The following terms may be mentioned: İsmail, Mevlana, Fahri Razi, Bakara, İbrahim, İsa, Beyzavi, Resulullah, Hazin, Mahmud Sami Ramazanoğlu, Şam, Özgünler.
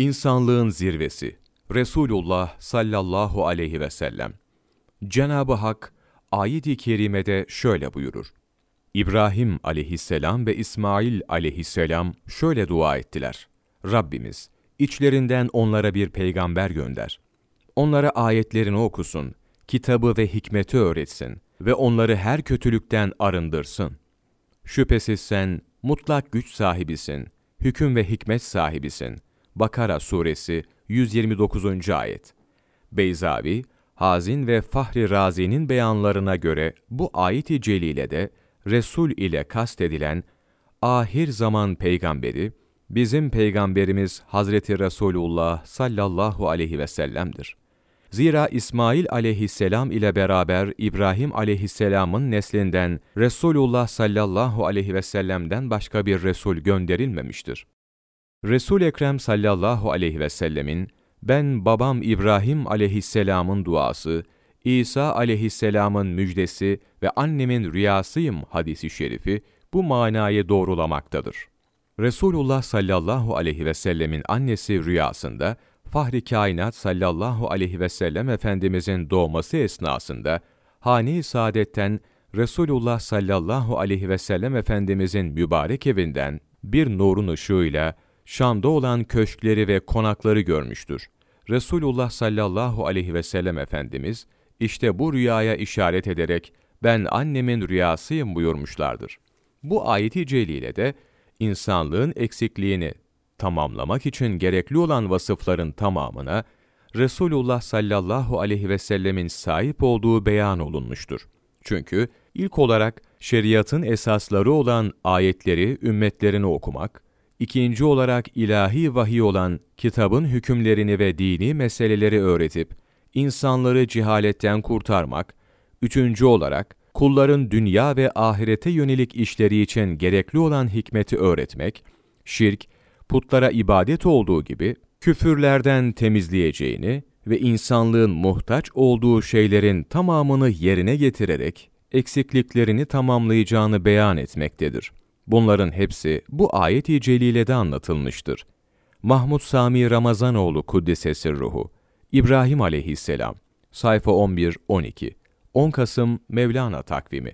İnsanlığın zirvesi Resulullah sallallahu aleyhi ve sellem. Cenab-ı Hak ayet-i kerimede şöyle buyurur. İbrahim aleyhisselam ve İsmail aleyhisselam şöyle dua ettiler. Rabbimiz, içlerinden onlara bir peygamber gönder. Onlara ayetlerini okusun, kitabı ve hikmeti öğretsin ve onları her kötülükten arındırsın. Şüphesiz sen mutlak güç sahibisin, hüküm ve hikmet sahibisin. Bakara suresi 129. ayet. Beyzavi, Hazin ve Fahri Razi'nin beyanlarına göre bu ayet-i celilede Resul ile kastedilen ahir zaman peygamberi, bizim peygamberimiz Hazreti Resulullah sallallahu aleyhi ve sellem'dir. Zira İsmail aleyhisselam ile beraber İbrahim aleyhisselamın neslinden Resulullah sallallahu aleyhi ve sellem'den başka bir Resul gönderilmemiştir. Resul-i Ekrem sallallahu aleyhi ve sellemin, ben babam İbrahim aleyhisselamın duası, İsa aleyhisselamın müjdesi ve annemin rüyasıyım hadisi şerifi bu manayı doğrulamaktadır. Resulullah sallallahu aleyhi ve sellemin annesi rüyasında, Fahri Kainat sallallahu aleyhi ve sellem Efendimizin doğması esnasında, hane-i saadetten Resulullah sallallahu aleyhi ve sellem Efendimizin mübarek evinden bir nurun ışığıyla, Şam'da olan köşkleri ve konakları görmüştür. Resulullah sallallahu aleyhi ve sellem Efendimiz, işte bu rüyaya işaret ederek, ben annemin rüyasıyım buyurmuşlardır. Bu ayet-i celilede, insanlığın eksikliğini tamamlamak için gerekli olan vasıfların tamamına, Resulullah sallallahu aleyhi ve sellemin sahip olduğu beyan olunmuştur. Çünkü ilk olarak, şeriatın esasları olan ayetleri, ümmetlerini okumak, İkinci olarak ilahi vahiy olan kitabın hükümlerini ve dini meseleleri öğretip, insanları cehaletten kurtarmak, üçüncü olarak kulların dünya ve ahirete yönelik işleri için gerekli olan hikmeti öğretmek, şirk, putlara ibadet olduğu gibi küfürlerden temizleyeceğini ve insanlığın muhtaç olduğu şeylerin tamamını yerine getirerek eksikliklerini tamamlayacağını beyan etmektedir. Bunların hepsi bu ayet-i celilede anlatılmıştır. Mahmud Sami Ramazanoğlu Kuddisesi Ruhu, İbrahim aleyhisselam, sayfa 11-12, 10 Kasım Mevlana takvimi.